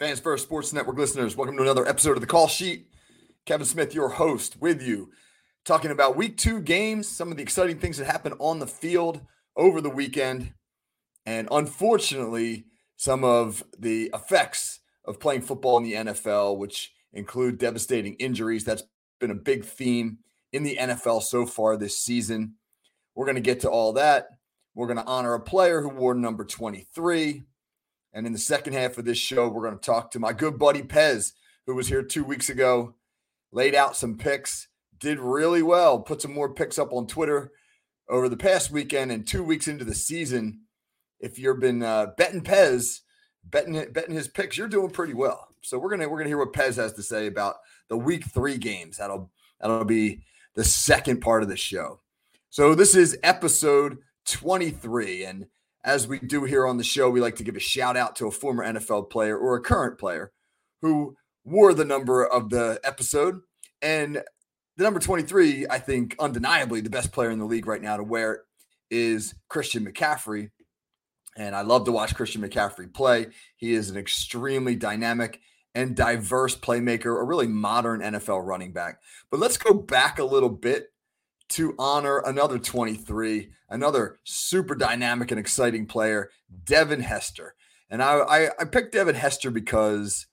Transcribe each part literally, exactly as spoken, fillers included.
Fans First Sports Network listeners, welcome to another episode of The Call Sheet. Kevin Smith, your host, with you, talking about week two games, some of the exciting things that happened on the field over the weekend, and unfortunately, some of the effects of playing football in the N F L, which include devastating injuries. That's been a big theme in the N F L so far this season. We're going to get to all that. We're going to honor a player who wore number twenty-three. And in the second half of this show, we're going to talk to my good buddy Pez, who was here two weeks ago, laid out some picks, did really well, put some more picks up on Twitter over the past weekend and two weeks into the season. If you've been uh, betting Pez, betting betting his picks, you're doing pretty well. So we're gonna we're gonna hear what Pez has to say about the week three games. That'll that'll be the second part of the show. So this is episode twenty-three, and as we do here on the show, we like to give a shout out to a former N F L player or a current player who wore the number of the episode. And the number twenty-three, I think undeniably the best player in the league right now to wear it is Christian McCaffrey. And I love to watch Christian McCaffrey play. He is an extremely dynamic and diverse playmaker, a really modern N F L running back. But let's go back a little bit to honor another twenty-three, another super dynamic and exciting player, Devin Hester. And I, I, I picked Devin Hester because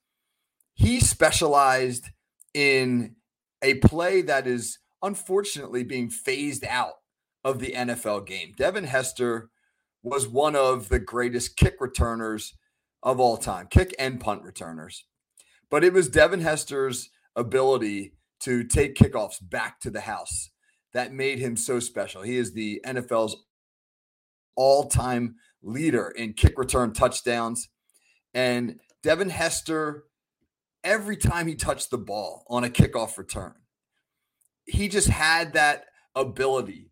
he specialized in a play that is unfortunately being phased out of the N F L game. Devin Hester was one of the greatest kick returners of all time, kick and punt returners. But it was Devin Hester's ability to take kickoffs back to the house that made him so special. He is the N F L's all-time leader in kick return touchdowns. And Devin Hester, every time he touched the ball on a kickoff return, he just had that ability.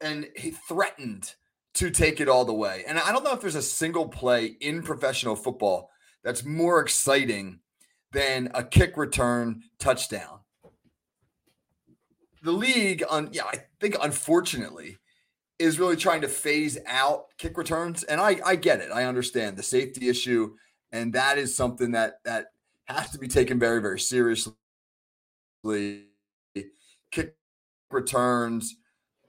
And he threatened to take it all the way. And I don't know if there's a single play in professional football that's more exciting than a kick return touchdown. The league, on yeah, I think unfortunately, is really trying to phase out kick returns, and I, I get it. I understand the safety issue, and that is something that that has to be taken very, very seriously. Kick returns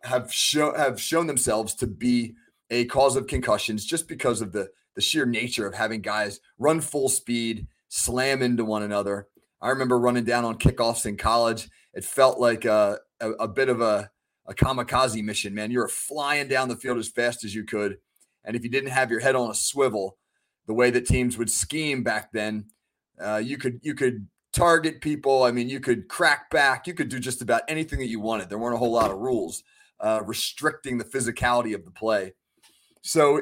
have shown have shown themselves to be a cause of concussions just because of the the sheer nature of having guys run full speed, slam into one another. I remember running down on kickoffs in college. It felt like a, a, a bit of a, a kamikaze mission, man. You were flying down the field as fast as you could. And if you didn't have your head on a swivel, the way that teams would scheme back then, uh, you could you could target people. I mean, you could crack back. You could do just about anything that you wanted. There weren't a whole lot of rules uh, restricting the physicality of the play. So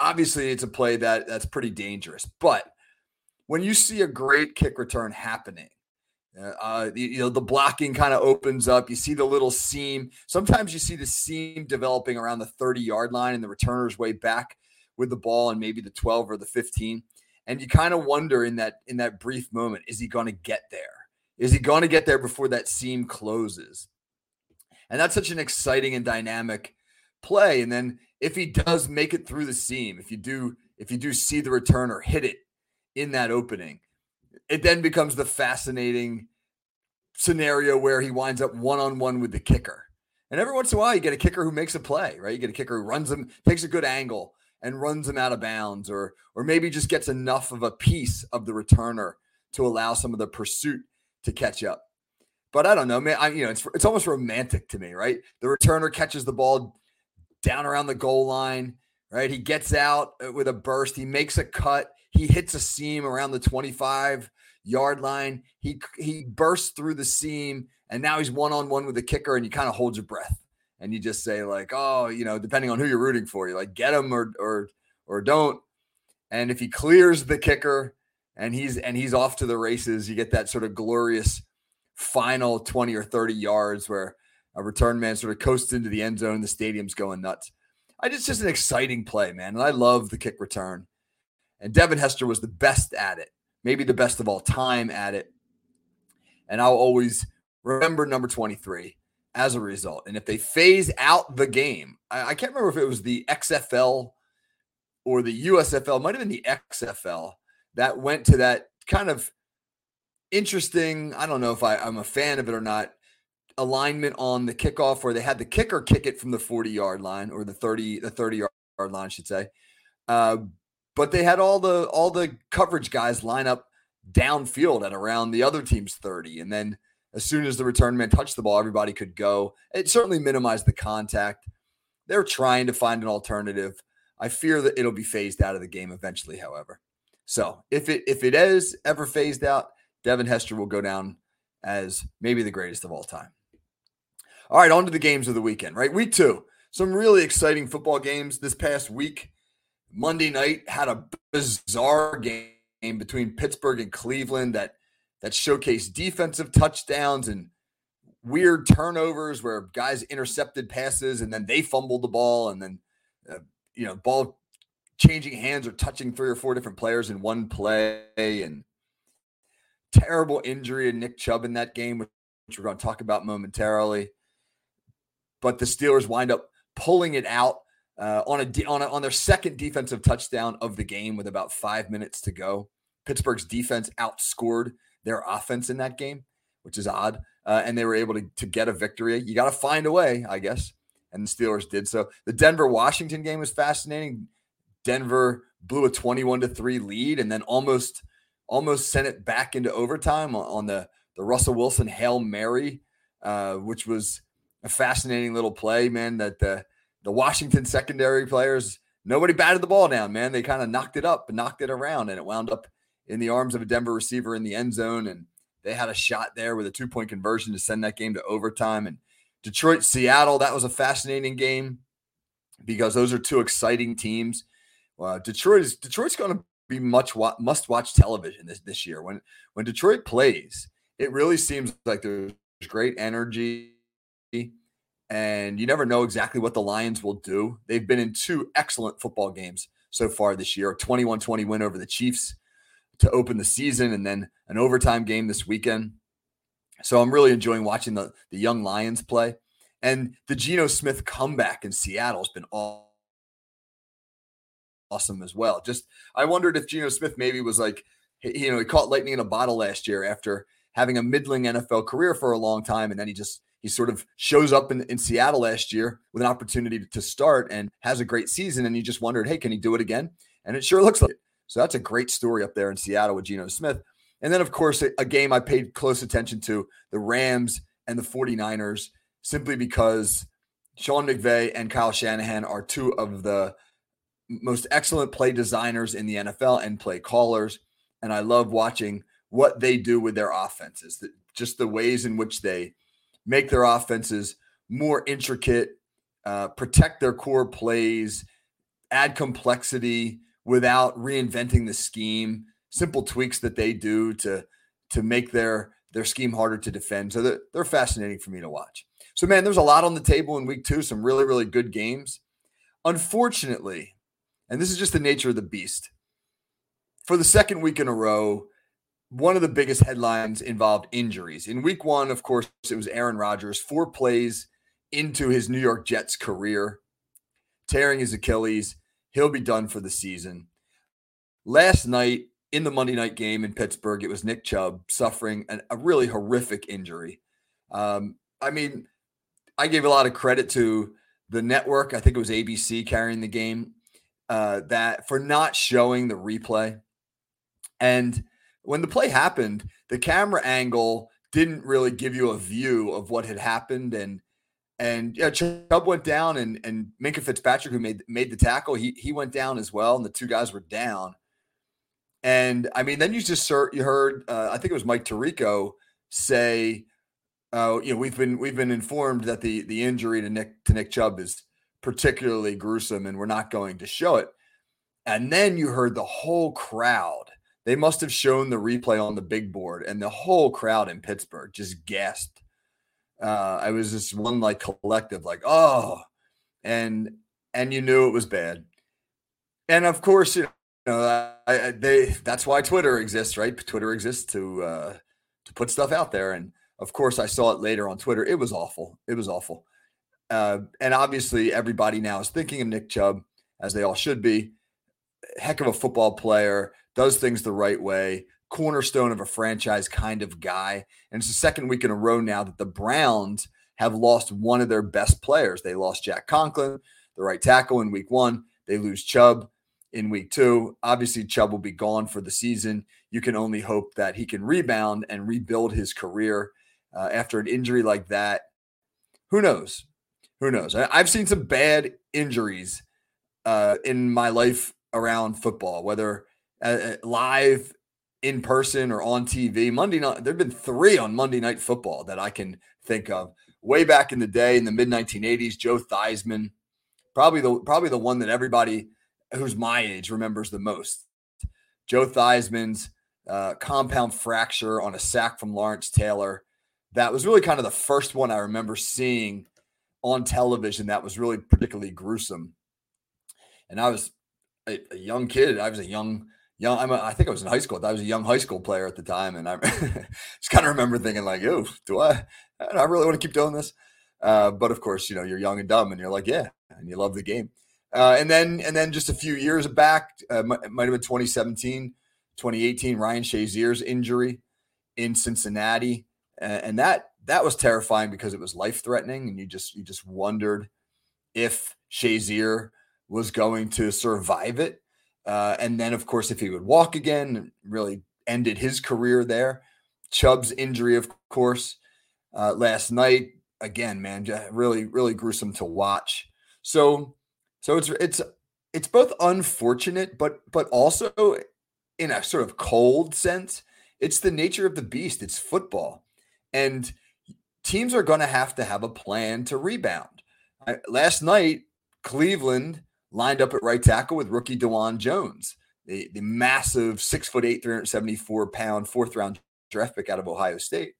obviously it's a play that that's pretty dangerous. But when you see a great kick return happening, Uh, you, you know, the blocking kind of opens up. You see the little seam. Sometimes you see the seam developing around the thirty-yard line and the returner's way back with the ball and maybe the twelve or the fifteen. And you kind of wonder in that in that brief moment, is he going to get there? Is he going to get there before that seam closes? And that's such an exciting and dynamic play. And then if he does make it through the seam, if you do, if you do see the returner hit it in that opening, it then becomes the fascinating scenario where he winds up one-on-one with the kicker. And every once in a while, you get a kicker who makes a play, right? You get a kicker who runs him, takes a good angle and runs him out of bounds, or or maybe just gets enough of a piece of the returner to allow some of the pursuit to catch up. But I don't know, man. I, you know, it's it's almost romantic to me, right? The returner catches the ball down around the goal line, right? He gets out with a burst. He makes a cut. He hits a seam around the twenty-five-yard line. He he bursts through the seam, and now he's one-on-one with the kicker, and you kind of hold your breath. And you just say, like, oh, you know, depending on who you're rooting for, you're like, get him or or or don't. And if he clears the kicker and he's and he's off to the races, you get that sort of glorious final twenty or thirty yards where a return man sort of coasts into the end zone. The stadium's going nuts. I just, just an exciting play, man, and I love the kick return. And Devin Hester was the best at it, maybe the best of all time at it. And I'll always remember number twenty-three as a result. And if they phase out the game, I, I can't remember if it was the X F L or the U S F L, might have been the X F L that went to that kind of interesting, I don't know if I, I'm a fan of it or not, alignment on the kickoff where they had the kicker kick it from the forty-yard line or the thirty, the thirty-yard line, I should say. Uh, but they had all the all the coverage guys line up downfield at around the other team's thirty. And then as soon as the return man touched the ball, everybody could go. It certainly minimized the contact. They're trying to find an alternative. I fear that it'll be phased out of the game eventually, however. So if it if it is ever phased out, Devin Hester will go down as maybe the greatest of all time. All right, on to the games of the weekend, right? Week two, some really exciting football games this past week. Monday night had a bizarre game between Pittsburgh and Cleveland that, that showcased defensive touchdowns and weird turnovers where guys intercepted passes and then they fumbled the ball and then, uh, you know, ball changing hands or touching three or four different players in one play, and terrible injury in Nick Chubb in that game, which we're going to talk about momentarily. But the Steelers wind up pulling it out uh, on, a, on a on their second defensive touchdown of the game with about five minutes to go. Pittsburgh's defense outscored their offense in that game, which is odd. Uh, and they were able to, to get a victory. You got to find a way, I guess. And the Steelers did so. The Denver-Washington game was fascinating. Denver blew a twenty-one to three lead and then almost almost sent it back into overtime on, on the, the Russell Wilson Hail Mary, uh, which was a fascinating little play, man, that the, the Washington secondary players, nobody batted the ball down, man. They kind of knocked it up, knocked it around, and it wound up in the arms of a Denver receiver in the end zone, and they had a shot there with a two-point conversion to send that game to overtime. And Detroit, Seattle, that was a fascinating game because those are two exciting teams. Uh, Detroit is Detroit's going to be much wa- must-watch television this, this year. When when Detroit plays, it really seems like there's great energy, and you never know exactly what the Lions will do. They've been in two excellent football games so far this year, a twenty-one twenty win over the Chiefs to open the season, and then an overtime game this weekend. So I'm really enjoying watching the, the young Lions play. And the Geno Smith comeback in Seattle has been awesome as well. Just, I wondered if Geno Smith maybe was like, you know, he caught lightning in a bottle last year after having a middling N F L career for a long time, and then he just He sort of shows up in, in Seattle last year with an opportunity to start and has a great season. And you just wondered, hey, can he do it again? And it sure looks like it. So that's a great story up there in Seattle with Geno Smith. And then, of course, a, a game I paid close attention to, the Rams and the 49ers, simply because Sean McVay and Kyle Shanahan are two of the most excellent play designers in the N F L and play callers. And I love watching what they do with their offenses, the, just the ways in which they make their offenses more intricate, uh, protect their core plays, add complexity without reinventing the scheme, simple tweaks that they do to, to make their, their scheme harder to defend. So they're, they're fascinating for me to watch. So, man, there's a lot on the table in week two, some really, really good games. Unfortunately, and this is just the nature of the beast, for the second week in a row, one of the biggest headlines involved injuries. In week one, of course, it was Aaron Rodgers, four plays into his New York Jets career, tearing his Achilles. He'll be done for the season. Last night in the Monday night game in Pittsburgh, it was Nick Chubb suffering an, a really horrific injury. Um, I mean, I gave a lot of credit to the network. I think it was A B C carrying the game uh, that for not showing the replay. And when the play happened, the camera angle didn't really give you a view of what had happened. And, and yeah, Chubb went down, and, and Minkah Fitzpatrick, who made, made the tackle, he, he went down as well. And the two guys were down. And I mean, then you just heard, you heard, uh, I think it was Mike Tirico say, uh, you know, we've been, we've been informed that the, the injury to Nick, to Nick Chubb is particularly gruesome and we're not going to show it. And then you heard the whole crowd. They must have shown the replay on the big board, and the whole crowd in Pittsburgh just gasped. Uh, I was just one like collective, like, oh, and, and you knew it was bad. And of course, you know, I, I, they, that's why Twitter exists, right? Twitter exists to, uh, to put stuff out there. And of course I saw it later on Twitter. It was awful. It was awful. Uh, and obviously everybody now is thinking of Nick Chubb, as they all should be. Heck of a football player. does things the right way, cornerstone of a franchise kind of guy. And it's the second week in a row now that the Browns have lost one of their best players. They lost Jack Conklin, the right tackle, in week one. They lose Chubb in week two. Obviously, Chubb will be gone for the season. You can only hope that he can rebound and rebuild his career uh, after an injury like that. Who knows? Who knows? I, I've seen some bad injuries uh, in my life around football, whether uh, live, in person, or on T V. Monday night, there have been three on Monday Night Football that I can think of. Way back in the day, in the mid nineteen eighties, Joe Theismann, probably the probably the one that everybody who's my age remembers the most. Joe Theismann's uh, compound fracture on a sack from Lawrence Taylor. That was really kind of the first one I remember seeing on television that was really particularly gruesome. And I was a, a young kid. I was a young, young. I'm a, I think I was in high school. I was a young high school player at the time. And I just kind of remember thinking like, oh, do I, I really want to keep doing this? Uh, but of course, you know, you're young and dumb and you're like, yeah, and you love the game. Uh, and then, and then just a few years back, uh, it might've been twenty seventeen, twenty eighteen, Ryan Shazier's injury in Cincinnati. Uh, and that, that was terrifying because it was life-threatening, and you just, you just wondered if Shazier was going to survive it. Uh, and then, of course, if he would walk again, really ended his career there. Chubb's injury, of course, uh, last night. Again, man, really, really gruesome to watch. So, so it's, it's, it's both unfortunate, but, but also in a sort of cold sense, it's the nature of the beast. It's football. And teams are going to have to have a plan to rebound. I, last night, Cleveland lined up at right tackle with rookie DeJuan Jones, the, the massive six foot eight, three hundred seventy-four pound fourth round draft pick out of Ohio State.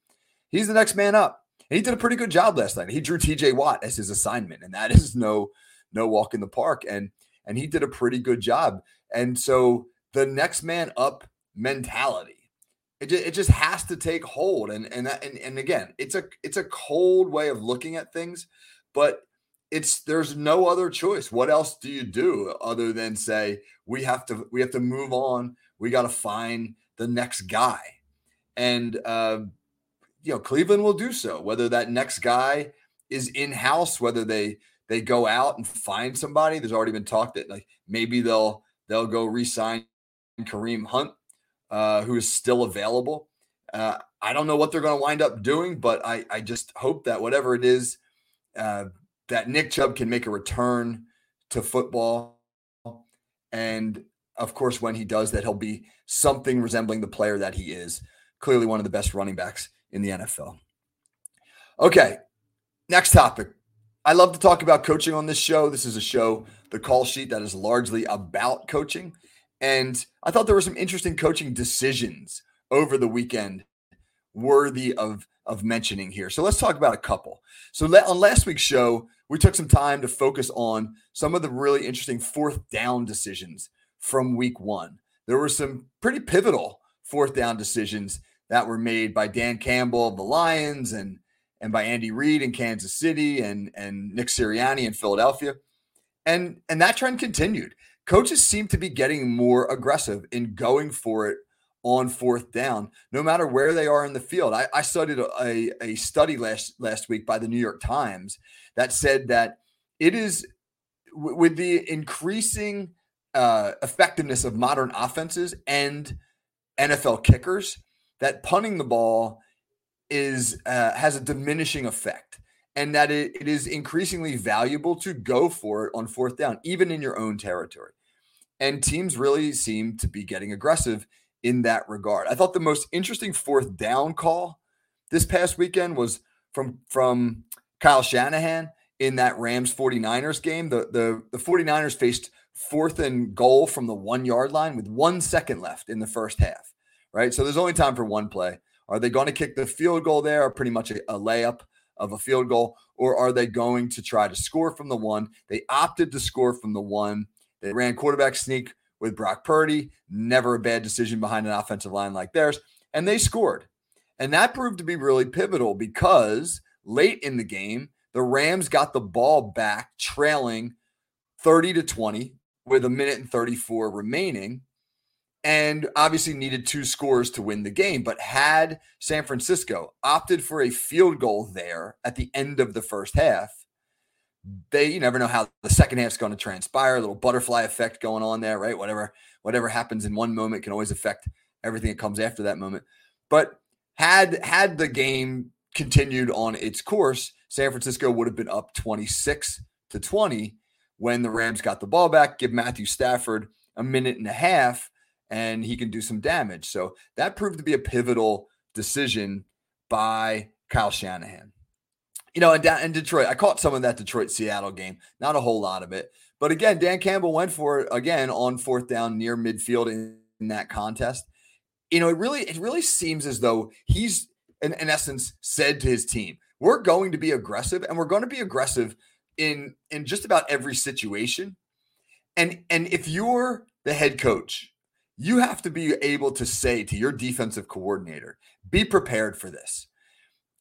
He's the next man up, and he did a pretty good job last night. He drew T J. Watt as his assignment, and that is no no walk in the park. And and he did a pretty good job. And so the next man up mentality, It just, it just has to take hold. And, and, and, and again, it's a, it's a cold way of looking at things, but it's, there's no other choice. What else do you do other than say, we have to, we have to move on. We got to find the next guy. And, uh, you know, Cleveland will do so, whether that next guy is in-house, whether they, they go out and find somebody. There's already been talk that like, maybe they'll, they'll go re-sign Kareem Hunt, Uh, who is still available. Uh, I don't know what they're going to wind up doing, but I, I just hope that whatever it is, uh, that Nick Chubb can make a return to football. And, of course, when he does that, he'll be something resembling the player that he is. Clearly one of the best running backs in the N F L. Okay, next topic. I love to talk about coaching on this show. This is a show, The Call Sheet, that is largely about coaching. And I thought there were some interesting coaching decisions over the weekend worthy of, of mentioning here. So let's talk about a couple. So let, on last week's show, we took some time to focus on some of the really interesting fourth down decisions from week one. There were some pretty pivotal fourth down decisions that were made by Dan Campbell of the Lions and, and by Andy Reid in Kansas City and, and Nick Sirianni in Philadelphia. And, and that trend continued. Coaches seem to be getting more aggressive in going for it on fourth down, no matter where they are in the field. I, I studied a, a study last, last week by the New York Times that said that it is w- with the increasing uh, effectiveness of modern offenses and N F L kickers, that punting the ball is uh, has a diminishing effect, and that it, it is increasingly valuable to go for it on fourth down, even in your own territory. And teams really seem to be getting aggressive in that regard. I thought the most interesting fourth down call this past weekend was from, from Kyle Shanahan in that Rams 49ers game. The, the, the 49ers faced fourth and goal from the one yard line with one second left in the first half, right? So there's only time for one play. Are they going to kick the field goal there, or pretty much a, a layup of a field goal, or are they going to try to score from the one? They opted to score from the one. They ran quarterback sneak with Brock Purdy, never a bad decision behind an offensive line like theirs, and they scored. And that proved to be really pivotal because late in the game, the Rams got the ball back trailing thirty to twenty with a minute and thirty-four remaining. and obviously needed two scores to win the game. But had San Francisco opted for a field goal there at the end of the first half, they, you never know how the second half is going to transpire. A little butterfly effect going on there, right? Whatever, whatever happens in one moment can always affect everything that comes after that moment. But had, had the game continued on its course, San Francisco would have been up twenty-six to twenty when the Rams got the ball back. Give Matthew Stafford a minute and a half, and he can do some damage. So that proved to be a pivotal decision by Kyle Shanahan. You know, and down in Detroit, I caught some of that Detroit-Seattle game, not a whole lot of it. But again, Dan Campbell went for it again on fourth down near midfield in, in that contest. You know, it really, it really seems as though he's, in, in essence, said to his team, we're going to be aggressive, and we're going to be aggressive in, in just about every situation. And, and if you're the head coach, you have to be able to say to your defensive coordinator, be prepared for this.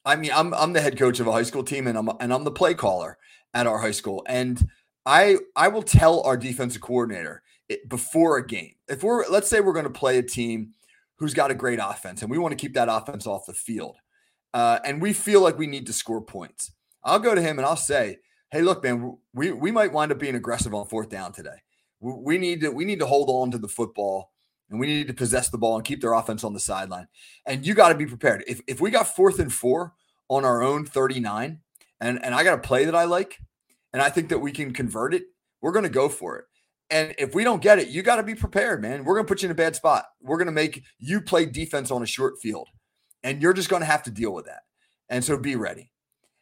I mean, I'm I'm the head coach of a high school team, and I'm and I'm the play caller at our high school. And I I will tell our defensive coordinator it, before a game, if we're, let's say we're going to play a team who's got a great offense and we want to keep that offense off the field, uh, and we feel like we need to score points, I'll go to him and I'll say, hey, look, man, we we might wind up being aggressive on fourth down today. We, we need to we need to hold on to the football, and we need to possess the ball and keep their offense on the sideline. And you got to be prepared. If if we got fourth and four on our own thirty-nine, and, and I got a play that I like, and I think that we can convert it, we're going to go for it. And if we don't get it, you got to be prepared, man. We're going to put you in a bad spot. We're going to make you play defense on a short field, and you're just going to have to deal with that. And so be ready.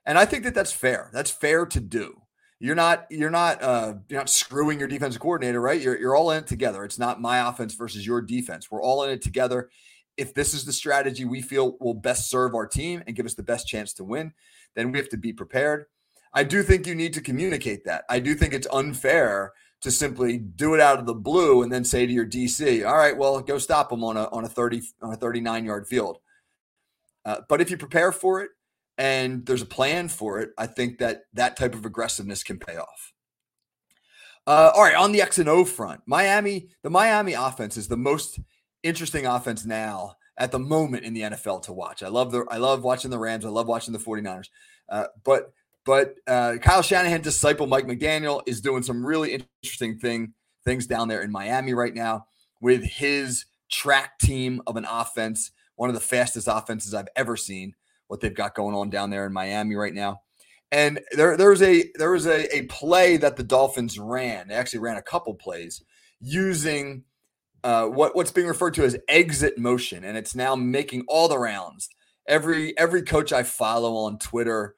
And I think that that's fair. That's fair to do. You're not, you're not, uh, you're not screwing your defensive coordinator, right? You're, you're all in it together. It's not my offense versus your defense. We're all in it together. If this is the strategy we feel will best serve our team and give us the best chance to win, then we have to be prepared. I do think you need to communicate that. I do think it's unfair to simply do it out of the blue and then say to your D C, all right, well, go stop them on a, on a thirty, on a thirty-nine yard field. Uh, but if you prepare for it, and there's a plan for it, I think that that type of aggressiveness can pay off. Uh, all right, on the X and O front, Miami, the Miami offense is the most interesting offense now at the moment in the N F L to watch. I love the, I love watching the Rams. I love watching the 49ers. Uh, but but uh, Kyle Shanahan disciple Mike McDaniel is doing some really interesting thing things down there in Miami right now with his track team of an offense, one of the fastest offenses I've ever seen. What they've got going on down there in Miami right now. And there, there was a there was a, a play that the Dolphins ran. They actually ran a couple plays using uh, what, what's being referred to as exit motion, and it's now making all the rounds. Every every coach I follow on Twitter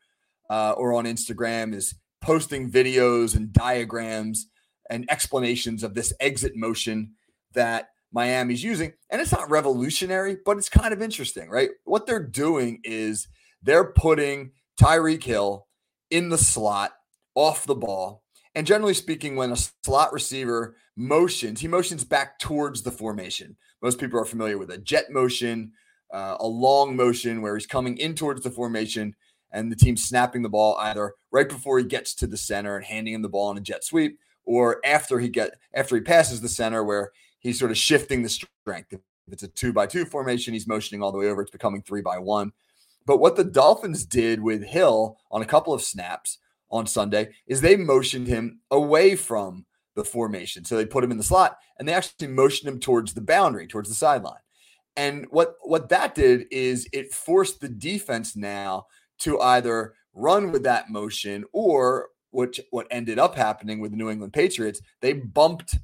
uh, or on Instagram is posting videos and diagrams and explanations of this exit motion that Miami's using, and it's not revolutionary, but it's kind of interesting, right? What they're doing is they're putting Tyreek Hill in the slot off the ball. And generally speaking, when a slot receiver motions, he motions back towards the formation. Most people are familiar with a jet motion, uh, a long motion where he's coming in towards the formation and the team's snapping the ball either right before he gets to the center and handing him the ball in a jet sweep, or after he get after he passes the center where he's sort of shifting the strength. If it's a two by two formation, he's motioning all the way over. It's becoming three by one. But what the Dolphins did with Hill on a couple of snaps on Sunday is they motioned him away from the formation. So they put him in the slot and they actually motioned him towards the boundary, towards the sideline. And what, what that did is it forced the defense now to either run with that motion or, which what ended up happening with the New England Patriots, they bumped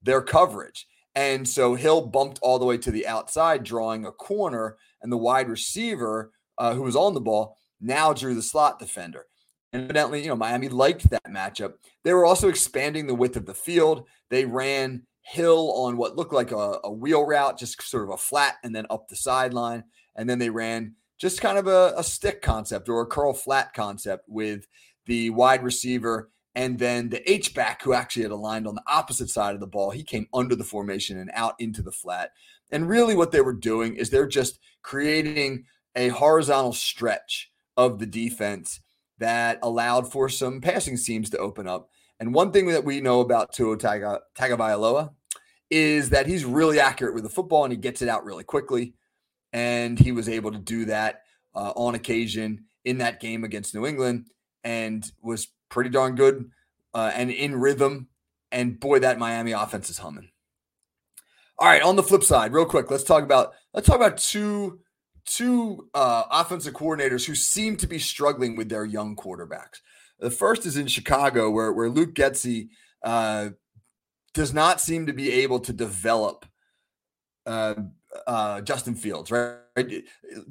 their coverage. And so Hill bumped all the way to the outside, drawing a corner, and the wide receiver uh, who was on the ball now drew the slot defender. And evidently, you know, Miami liked that matchup. They were also expanding the width of the field. They ran Hill on what looked like a, a wheel route, just sort of a flat and then up the sideline. And then they ran just kind of a, a stick concept or a curl flat concept with the wide receiver and then the H-back, who actually had aligned on the opposite side of the ball. He came under the formation and out into the flat. And really what they were doing is they're just creating a horizontal stretch of the defense that allowed for some passing seams to open up. And one thing that we know about Tua Tagovailoa is that he's really accurate with the football and he gets it out really quickly. And he was able to do that uh, on occasion in that game against New England and was pretty darn good uh, and in rhythm. And boy, that Miami offense is humming. All right. On the flip side, real quick, let's talk about, let's talk about two, two uh, offensive coordinators who seem to be struggling with their young quarterbacks. The first is in Chicago where, where Luke Getzey uh, does not seem to be able to develop uh, uh, Justin Fields, right?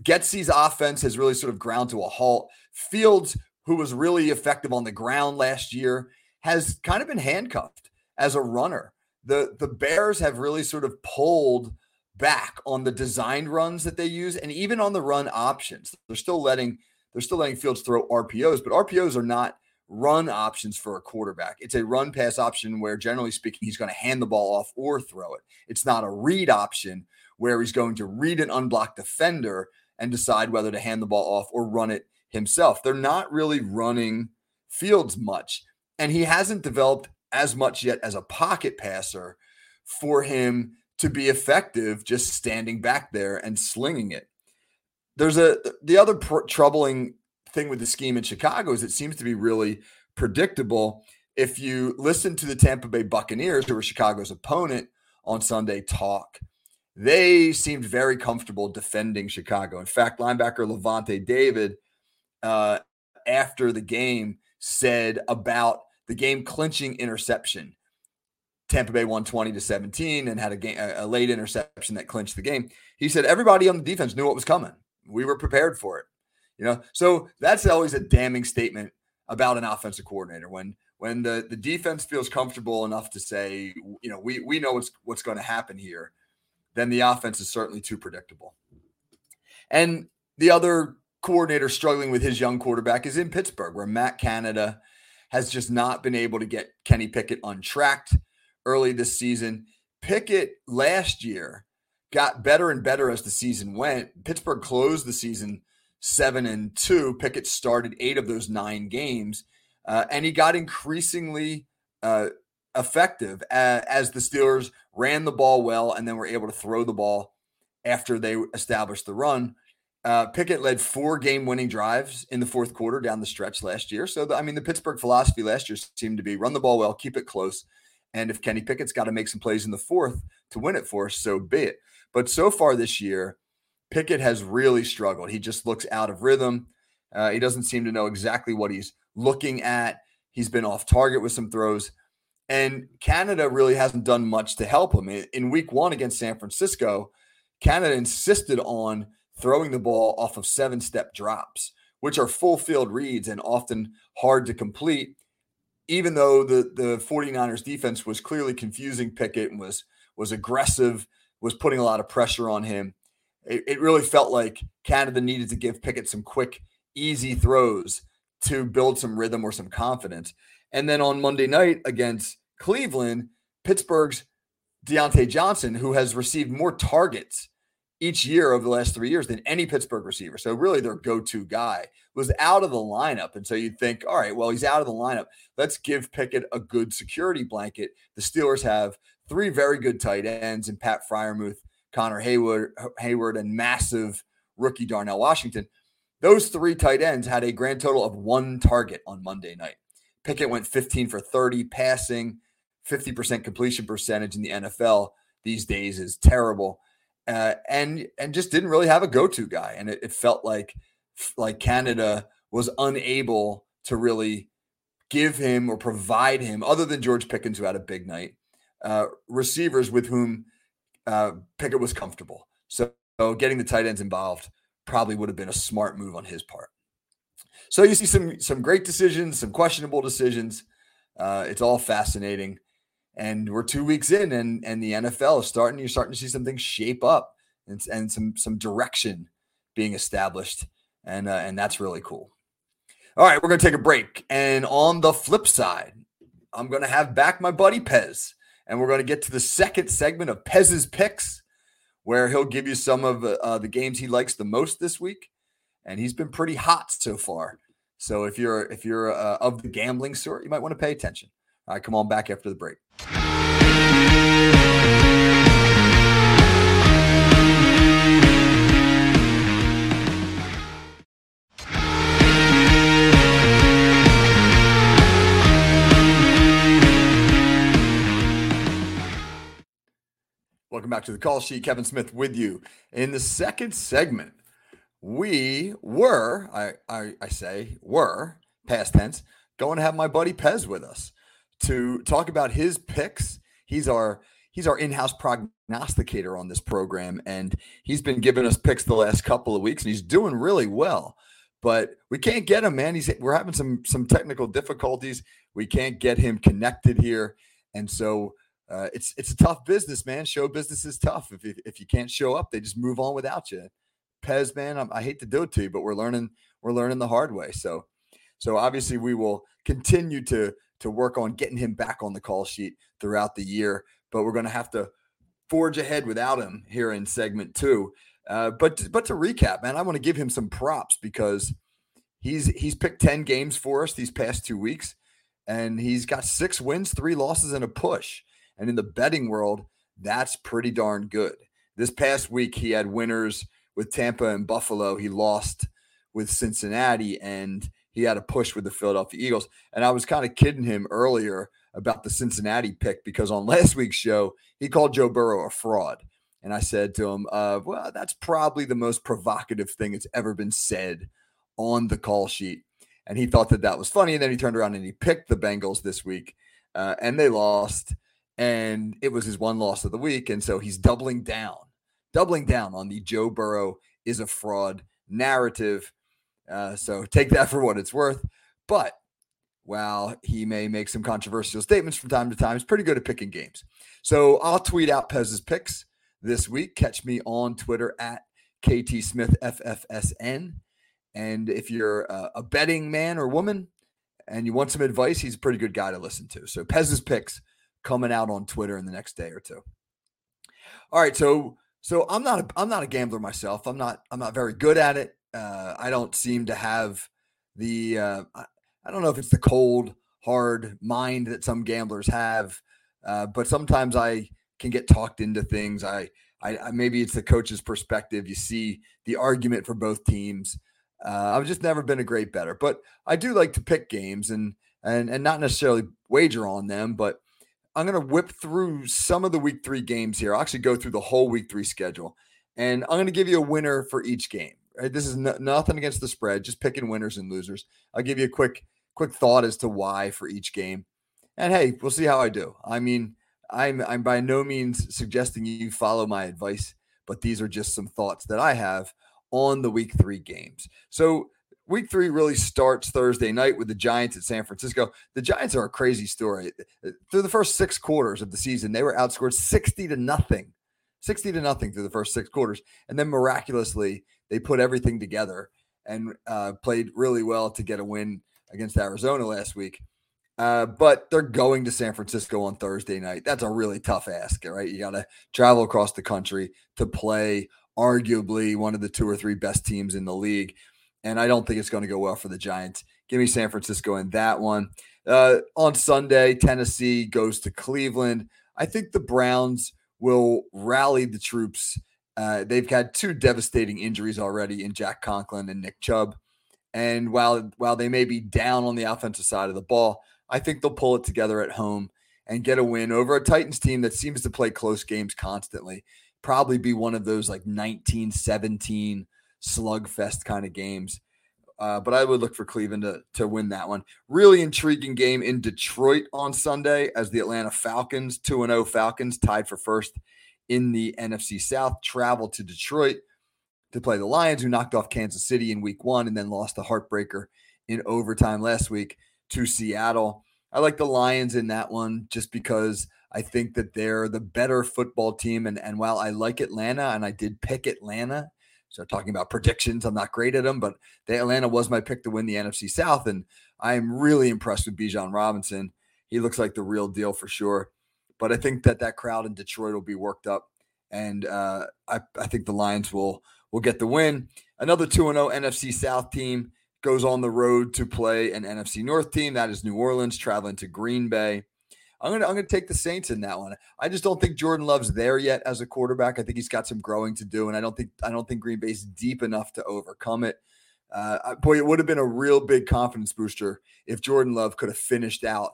Getzey's offense has really sort of ground to a halt. Fields, who was really effective on the ground last year, has kind of been handcuffed as a runner. The, the Bears have really sort of pulled back on the designed runs that they use and even on the run options. They're still letting They're still letting Fields throw R P Os, but R P Os are not run options for a quarterback. It's a run-pass option where, generally speaking, he's going to hand the ball off or throw it. It's not a read option where he's going to read an unblocked defender and decide whether to hand the ball off or run it himself. They're not really running Fields much, and he hasn't developed as much yet as a pocket passer for him to be effective just standing back there and slinging it. There's a the other pr- troubling thing with the scheme in Chicago is it seems to be really predictable. If you listen to the Tampa Bay Buccaneers, who were Chicago's opponent on Sunday, talk, they seemed very comfortable defending Chicago. In fact, linebacker Levante David, uh, after the game, said about the game-clinching interception. Tampa Bay won twenty to seventeen and had a, game, a late interception that clinched the game. He said everybody on the defense knew what was coming. We were prepared for it, you know? So that's always a damning statement about an offensive coordinator. When, when the, the defense feels comfortable enough to say, you know, we, we know what's, what's going to happen here, then the offense is certainly too predictable. And the other coordinator struggling with his young quarterback is in Pittsburgh, where Matt Canada has just not been able to get Kenny Pickett untracked early this season. Pickett last year got better and better as the season went. Pittsburgh closed the season seven and two. Pickett started eight of those nine games, uh, and he got increasingly uh, effective as, as the Steelers ran the ball well and then were able to throw the ball after they established the run. Uh, Pickett led four game-winning drives in the fourth quarter down the stretch last year. So, the, I mean, the Pittsburgh philosophy last year seemed to be run the ball well, keep it close, and if Kenny Pickett's got to make some plays in the fourth to win it for us, so be it. But so far this year, Pickett has really struggled. He just looks out of rhythm. Uh, he doesn't seem to know exactly what he's looking at. He's been off target with some throws. And Canada really hasn't done much to help him. In week one against San Francisco, Canada insisted on throwing the ball off of seven-step drops, which are full-field reads and often hard to complete, even though the, the 49ers defense was clearly confusing Pickett and was, was aggressive, was putting a lot of pressure on him. It, it really felt like Canada needed to give Pickett some quick, easy throws to build some rhythm or some confidence. And then on Monday night against Cleveland, Pittsburgh's Deontay Johnson, who has received more targets each year over the last three years than any Pittsburgh receiver, so really their go-to guy, was out of the lineup. And so you'd think, all right, well, he's out of the lineup. Let's give Pickett a good security blanket. The Steelers have three very good tight ends in Pat Freiermuth, Connor Hayward, Hayward, and massive rookie Darnell Washington. Those three tight ends had a grand total of one target on Monday night. Pickett went fifteen for thirty passing, fifty percent completion percentage in the N F L these days is terrible, uh, and and just didn't really have a go-to guy. And it, it felt like like Canada was unable to really give him or provide him, other than George Pickens, who had a big night, Uh, receivers with whom uh, Pickett was comfortable. So, so getting the tight ends involved probably would have been a smart move on his part. So you see some some great decisions, some questionable decisions. Uh, it's all fascinating. And we're two weeks in and and the N F L is starting, you're starting to see some things shape up and, and some some direction being established. And, uh, and that's really cool. All right, we're going to take a break. And on the flip side, I'm going to have back my buddy Pez. And we're going to get to the second segment of Pez's Picks, where he'll give you some of uh, the games he likes the most this week. And he's been pretty hot so far. So if you're if you're uh, of the gambling sort, you might want to pay attention. All right, come on back after the break. Welcome back to the Call Sheet. Kevin Smith with you. In the second segment, we were, I, I, I say were, past tense, going to have my buddy Pez with us to talk about his picks. He's our he's our in-house prognosticator on this program, and he's been giving us picks the last couple of weeks, and he's doing really well. But we can't get him, man. He's we're having some some technical difficulties. We can't get him connected here, and so uh, it's it's a tough business, man. Show business is tough. If if you can't show up, they just move on without you. Pez, man, I'm, I hate to do it to you, but we're learning we're learning the hard way. So so obviously we will continue to to work on getting him back on the Call Sheet throughout the year, but we're going to have to forge ahead without him here in segment two. Uh, but but to recap, man, I want to give him some props because he's he's picked ten games for us these past two weeks, and he's got six wins, three losses, and a push. And in the betting world, that's pretty darn good. This past week, he had winners with Tampa and Buffalo. He lost with Cincinnati, and he had a push with the Philadelphia Eagles. And I was kind of kidding him earlier about the Cincinnati pick because on last week's show, he called Joe Burrow a fraud. And I said to him, uh, well, that's probably the most provocative thing that's ever been said on the Call Sheet. And he thought that that was funny. And then he turned around and he picked the Bengals this week uh, and they lost. And it was his one loss of the week. And so he's doubling down, doubling down on the Joe Burrow is a fraud narrative. Uh, so take that for what it's worth. But while he may make some controversial statements from time to time, he's pretty good at picking games. So I'll tweet out Pez's picks this week. Catch me on Twitter at K T Smith F F S N. And if you're a, a betting man or woman and you want some advice, he's a pretty good guy to listen to. So Pez's picks coming out on Twitter in the next day or two. All right, so so I'm not a, I'm not a gambler myself. I'm not I'm not very good at it. Uh, I don't seem to have the uh, I, I don't know if it's the cold hard mind that some gamblers have, uh, but sometimes I can get talked into things. I, I, I maybe it's the coach's perspective. You see the argument for both teams. Uh, I've just never been a great bettor, but I do like to pick games and and and not necessarily wager on them. But I'm going to whip through some of the week three games here. I'll actually go through the whole week three schedule, and I'm going to give you a winner for each game. Right? This is no, nothing against the spread, just picking winners and losers. I'll give you a quick quick thought as to why for each game, and hey, we'll see how I do. I mean. I'm I'm by no means suggesting you follow my advice, but these are just some thoughts that I have on the week three games. So week three really starts Thursday night with the Giants at San Francisco. The Giants are a crazy story. Through the first six quarters of the season, they were outscored sixty to nothing, sixty to nothing through the first six quarters. And then miraculously, they put everything together and uh, played really well to get a win against Arizona last week. Uh, but they're going to San Francisco on Thursday night. That's a really tough ask, right? You got to travel across the country to play arguably one of the two or three best teams in the league. And I don't think it's going to go well for the Giants. Give me San Francisco in that one. Uh, on Sunday, Tennessee goes to Cleveland. I think the Browns will rally the troops. Uh, they've had two devastating injuries already in Jack Conklin and Nick Chubb. And while while they may be down on the offensive side of the ball, I think they'll pull it together at home and get a win over a Titans team that seems to play close games constantly. Probably be one of those like nineteen seventeen slugfest kind of games. Uh, but I would look for Cleveland to, to win that one. Really intriguing game in Detroit on Sunday as the Atlanta Falcons, two and oh Falcons, tied for first in the N F C South, travel to Detroit to play the Lions, who knocked off Kansas City in week one and then lost the heartbreaker in overtime last week to Seattle. I like the Lions in that one just because I think that they're the better football team. And, and while I like Atlanta, and I did pick Atlanta, so talking about predictions, I'm not great at them, but the Atlanta was my pick to win the N F C South, and I am really impressed with Bijan Robinson. He looks like the real deal for sure. But I think that that crowd in Detroit will be worked up, and uh, I, I think the Lions will, will get the win. Another two and oh N F C South team goes on the road to play an N F C North team. That is New Orleans, traveling to Green Bay. I'm going to I'm gonna take the Saints in that one. I just don't think Jordan Love's there yet as a quarterback. I think he's got some growing to do, and I don't think I don't think Green Bay's deep enough to overcome it. Uh, boy, it would have been a real big confidence booster if Jordan Love could have finished out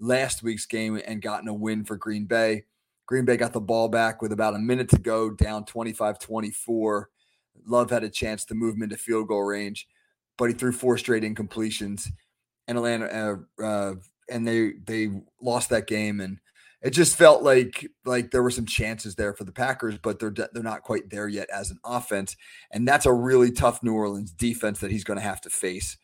last week's game and gotten a win for Green Bay. Green Bay got the ball back with about a minute to go, down twenty-five twenty-four. Love had a chance to move him into field goal range, but he threw four straight incompletions, and Atlanta uh, uh, and they they lost that game. And it just felt like like there were some chances there for the Packers, but they're they're not quite there yet as an offense, and that's a really tough New Orleans defense that he's going to have to face.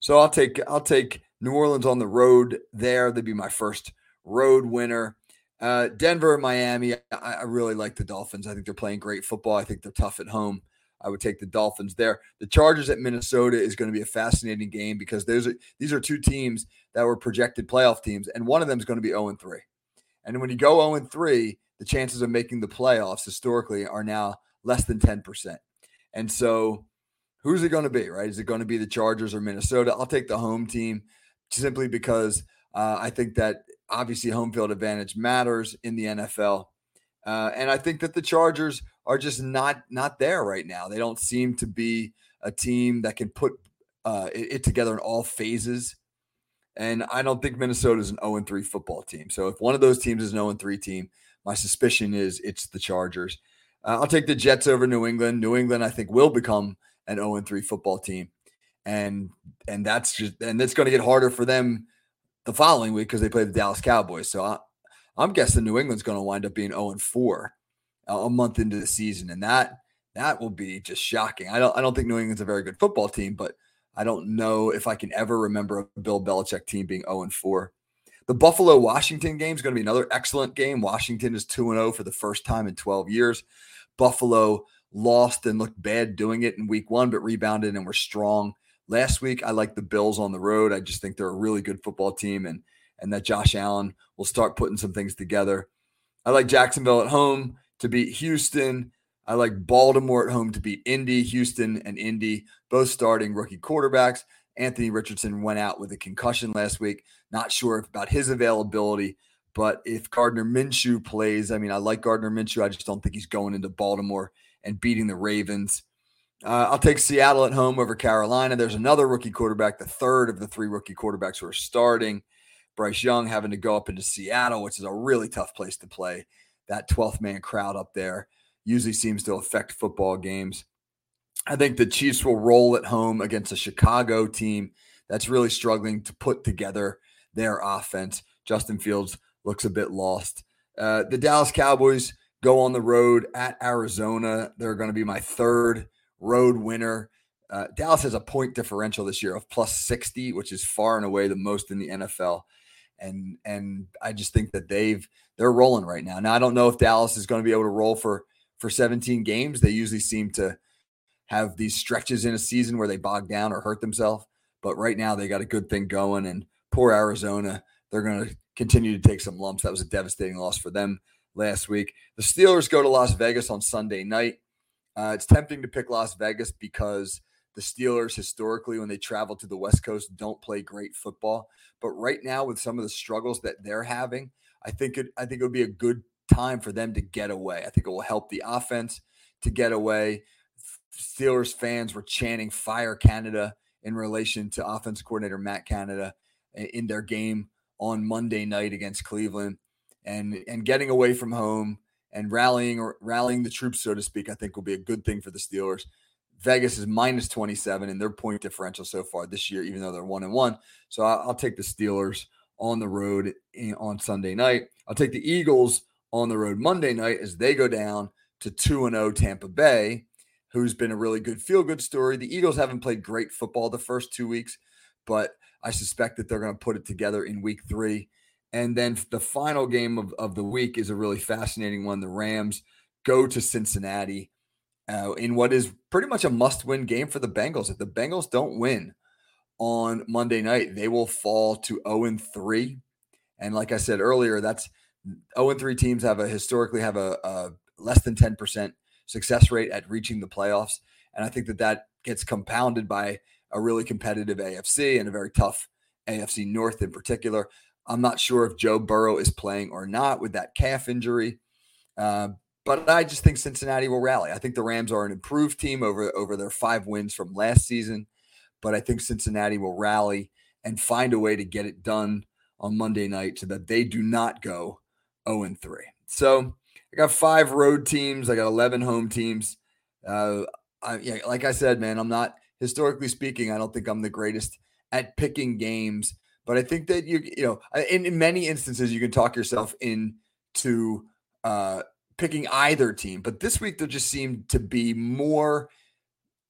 So I'll take I'll take New Orleans on the road there. That'd be my first road winner. Uh, Denver, Miami, I, I really like the Dolphins. I think they're playing great football. I think they're tough at home. I would take the Dolphins there. The Chargers at Minnesota is going to be a fascinating game because those are, these are two teams that were projected playoff teams, and one of them is going to be oh and three. And when you go oh and three, the chances of making the playoffs historically are now less than ten percent. And so who's it going to be, right? Is it going to be the Chargers or Minnesota? I'll take the home team simply because uh, I think that obviously home field advantage matters in the N F L. Uh, and I think that the Chargers are just not not there right now. They don't seem to be a team that can put uh, it, it together in all phases. And I don't think Minnesota is an oh and three football team. So if one of those teams is an oh and three team, my suspicion is it's the Chargers. Uh, I'll take the Jets over New England. New England, I think, will become an oh and three football team. And and that's just and that's going to get harder for them the following week because they play the Dallas Cowboys. So I, I'm guessing New England's going to wind up being oh and four uh, a month into the season. And that that will be just shocking. I don't I don't think New England's a very good football team, but I don't know if I can ever remember a Bill Belichick team being oh and four. The Buffalo-Washington game is going to be another excellent game. Washington is two and oh for the first time in twelve years. Buffalo lost and looked bad doing it in week one, but rebounded and were strong last week. I like the Bills on the road. I just think they're a really good football team, and, and that Josh Allen will start putting some things together. I like Jacksonville at home to beat Houston. I like Baltimore at home to beat Indy. Houston and Indy, both starting rookie quarterbacks. Anthony Richardson went out with a concussion last week. Not sure about his availability, but if Gardner Minshew plays, I mean, I like Gardner Minshew. I just don't think he's going into Baltimore and beating the Ravens. Uh, I'll take Seattle at home over Carolina. There's another rookie quarterback, the third of the three rookie quarterbacks who are starting. Bryce Young having to go up into Seattle, which is a really tough place to play. That twelfth man crowd up there usually seems to affect football games. I think the Chiefs will roll at home against a Chicago team that's really struggling to put together their offense. Justin Fields looks a bit lost. Uh, the Dallas Cowboys go on the road at Arizona. They're going to be my third road winner. Uh, Dallas has a point differential this year of plus sixty, which is far and away the most in the N F L. And and I just think that they've they're rolling right now. Now, I don't know if Dallas is going to be able to roll for For seventeen games, they usually seem to have these stretches in a season where they bog down or hurt themselves. But right now they got a good thing going, and poor Arizona, they're going to continue to take some lumps. That was a devastating loss for them last week. The Steelers go to Las Vegas on Sunday night. Uh, it's tempting to pick Las Vegas because the Steelers historically, when they travel to the West Coast, don't play great football. But right now with some of the struggles that they're having, I think it, I think it would be a good time for them to get away. I think it will help the offense to get away. Steelers fans were chanting "Fire Canada" in relation to offensive coordinator Matt Canada in their game on Monday night against Cleveland, and and getting away from home and rallying or rallying the troops, so to speak, I think will be a good thing for the Steelers. Vegas is minus twenty-seven in their point differential so far this year, even though they're one and one. So I'll take the Steelers on the road on Sunday night. I'll take the Eagles on the road Monday night as they go down to two and oh Tampa Bay, who's been a really good feel-good story. The Eagles haven't played great football the first two weeks, but I suspect that they're going to put it together in week three. And then the final game of, of the week is a really fascinating one. The Rams go to Cincinnati uh, in what is pretty much a must-win game for the Bengals. If the Bengals don't win on Monday night, they will fall to oh and three. And like I said earlier, that's oh and three teams have a historically have a, a less than ten percent success rate at reaching the playoffs. And I think that that gets compounded by a really competitive A F C and a very tough A F C North in particular. I'm not sure if Joe Burrow is playing or not with that calf injury. Uh, but I just think Cincinnati will rally. I think the Rams are an improved team over, over their five wins from last season, but I think Cincinnati will rally and find a way to get it done on Monday night so that they do not go oh and three. So I got five road teams. I got eleven home teams. Uh, I, yeah, like I said, man, I'm not, historically speaking, I don't think I'm the greatest at picking games. But I think that, you you know, in, in many instances, you can talk yourself into uh, picking either team. But this week, there just seemed to be more,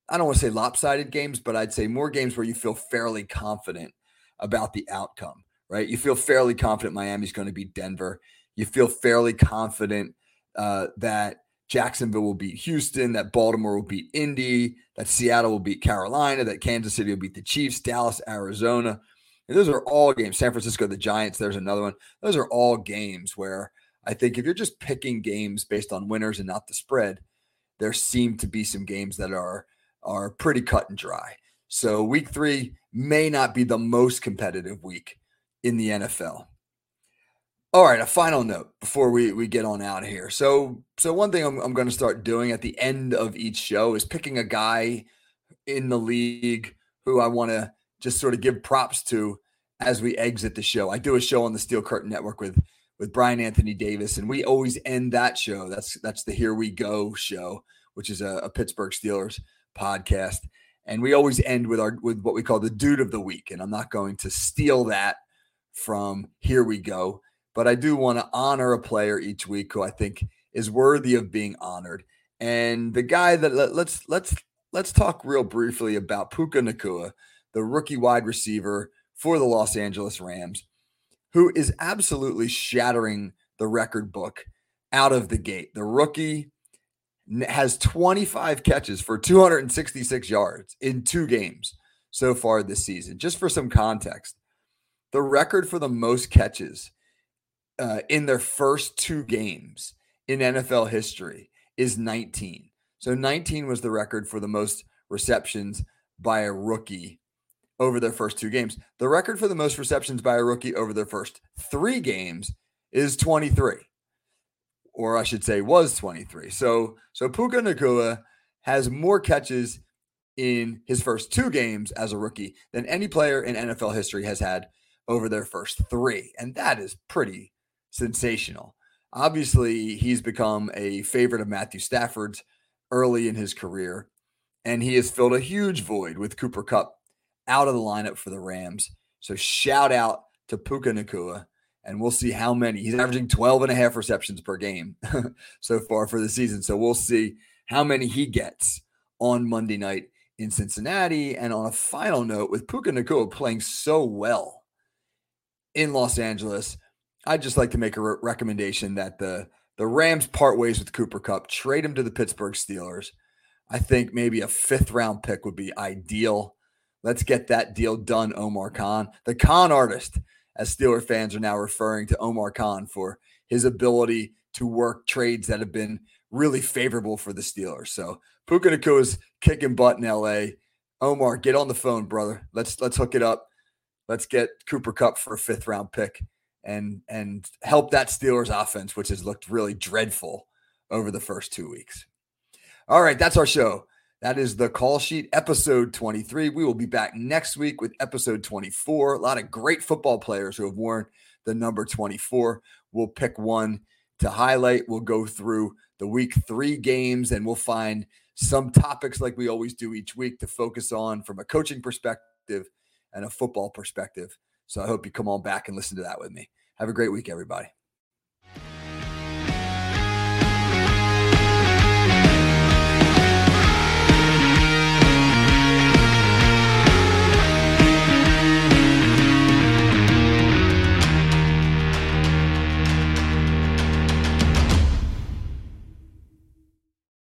I don't want to say lopsided games, but I'd say more games where you feel fairly confident about the outcome, right? You feel fairly confident Miami's going to beat Denver. You feel fairly confident uh, that Jacksonville will beat Houston, that Baltimore will beat Indy, that Seattle will beat Carolina, that Kansas City will beat the Chiefs, Dallas, Arizona. And those are all games. San Francisco, the Giants, there's another one. Those are all games where I think if you're just picking games based on winners and not the spread, there seem to be some games that are, are pretty cut and dry. So week three may not be the most competitive week in the N F L. All right, a final note before we, we get on out of here. So so one thing I'm, I'm going to start doing at the end of each show is picking a guy in the league who I want to just sort of give props to as we exit the show. I do a show on the Steel Curtain Network with with Brian Anthony Davis, and we always end that show. That's that's the Here We Go show, which is a, a Pittsburgh Steelers podcast. And we always end with our with what we call the Dude of the Week. And I'm not going to steal that from Here We Go, but I do want to honor a player each week who I think is worthy of being honored. And the guy that let, let's let's let's talk real briefly about Puka Nacua, the rookie wide receiver for the Los Angeles Rams, who is absolutely shattering the record book out of the gate. The rookie has twenty-five catches for two hundred sixty-six yards in two games so far this season. Just for some context, the record for the most catches Uh, in their first two games in N F L history is nineteen. So nineteen was the record for the most receptions by a rookie over their first two games. The record for the most receptions by a rookie over their first three games is twenty-three, or I should say was twenty-three. So, so Puka Nacua has more catches in his first two games as a rookie than any player in N F L history has had over their first three. And that is pretty sensational. Obviously, he's become a favorite of Matthew Stafford's early in his career, and he has filled a huge void with Cooper Kupp out of the lineup for the Rams. So shout out to Puka Nacua, and we'll see how many. He's averaging twelve and a half receptions per game so far for the season. So we'll see how many he gets on Monday night in Cincinnati. And on a final note, with Puka Nacua playing so well in Los Angeles, I'd just like to make a re- recommendation that the, the Rams part ways with Cooper Kupp, trade him to the Pittsburgh Steelers. I think maybe a fifth round pick would be ideal. Let's get that deal done, Omar Khan. The Khan artist, as Steeler fans are now referring to Omar Khan for his ability to work trades that have been really favorable for the Steelers. So Puka Nacua is kicking butt in L A. Omar, get on the phone, brother. Let's, let's hook it up. Let's get Cooper Kupp for a fifth round pick. And and help that Steelers offense, which has looked really dreadful over the first two weeks. All right, that's our show. That is the Call Sheet, episode twenty-three. We will be back next week with episode twenty-four. A lot of great football players who have worn the number twenty-four. We'll pick one to highlight. We'll go through the week three games, and we'll find some topics like we always do each week to focus on from a coaching perspective and a football perspective. So I hope you come on back and listen to that with me. Have a great week, everybody.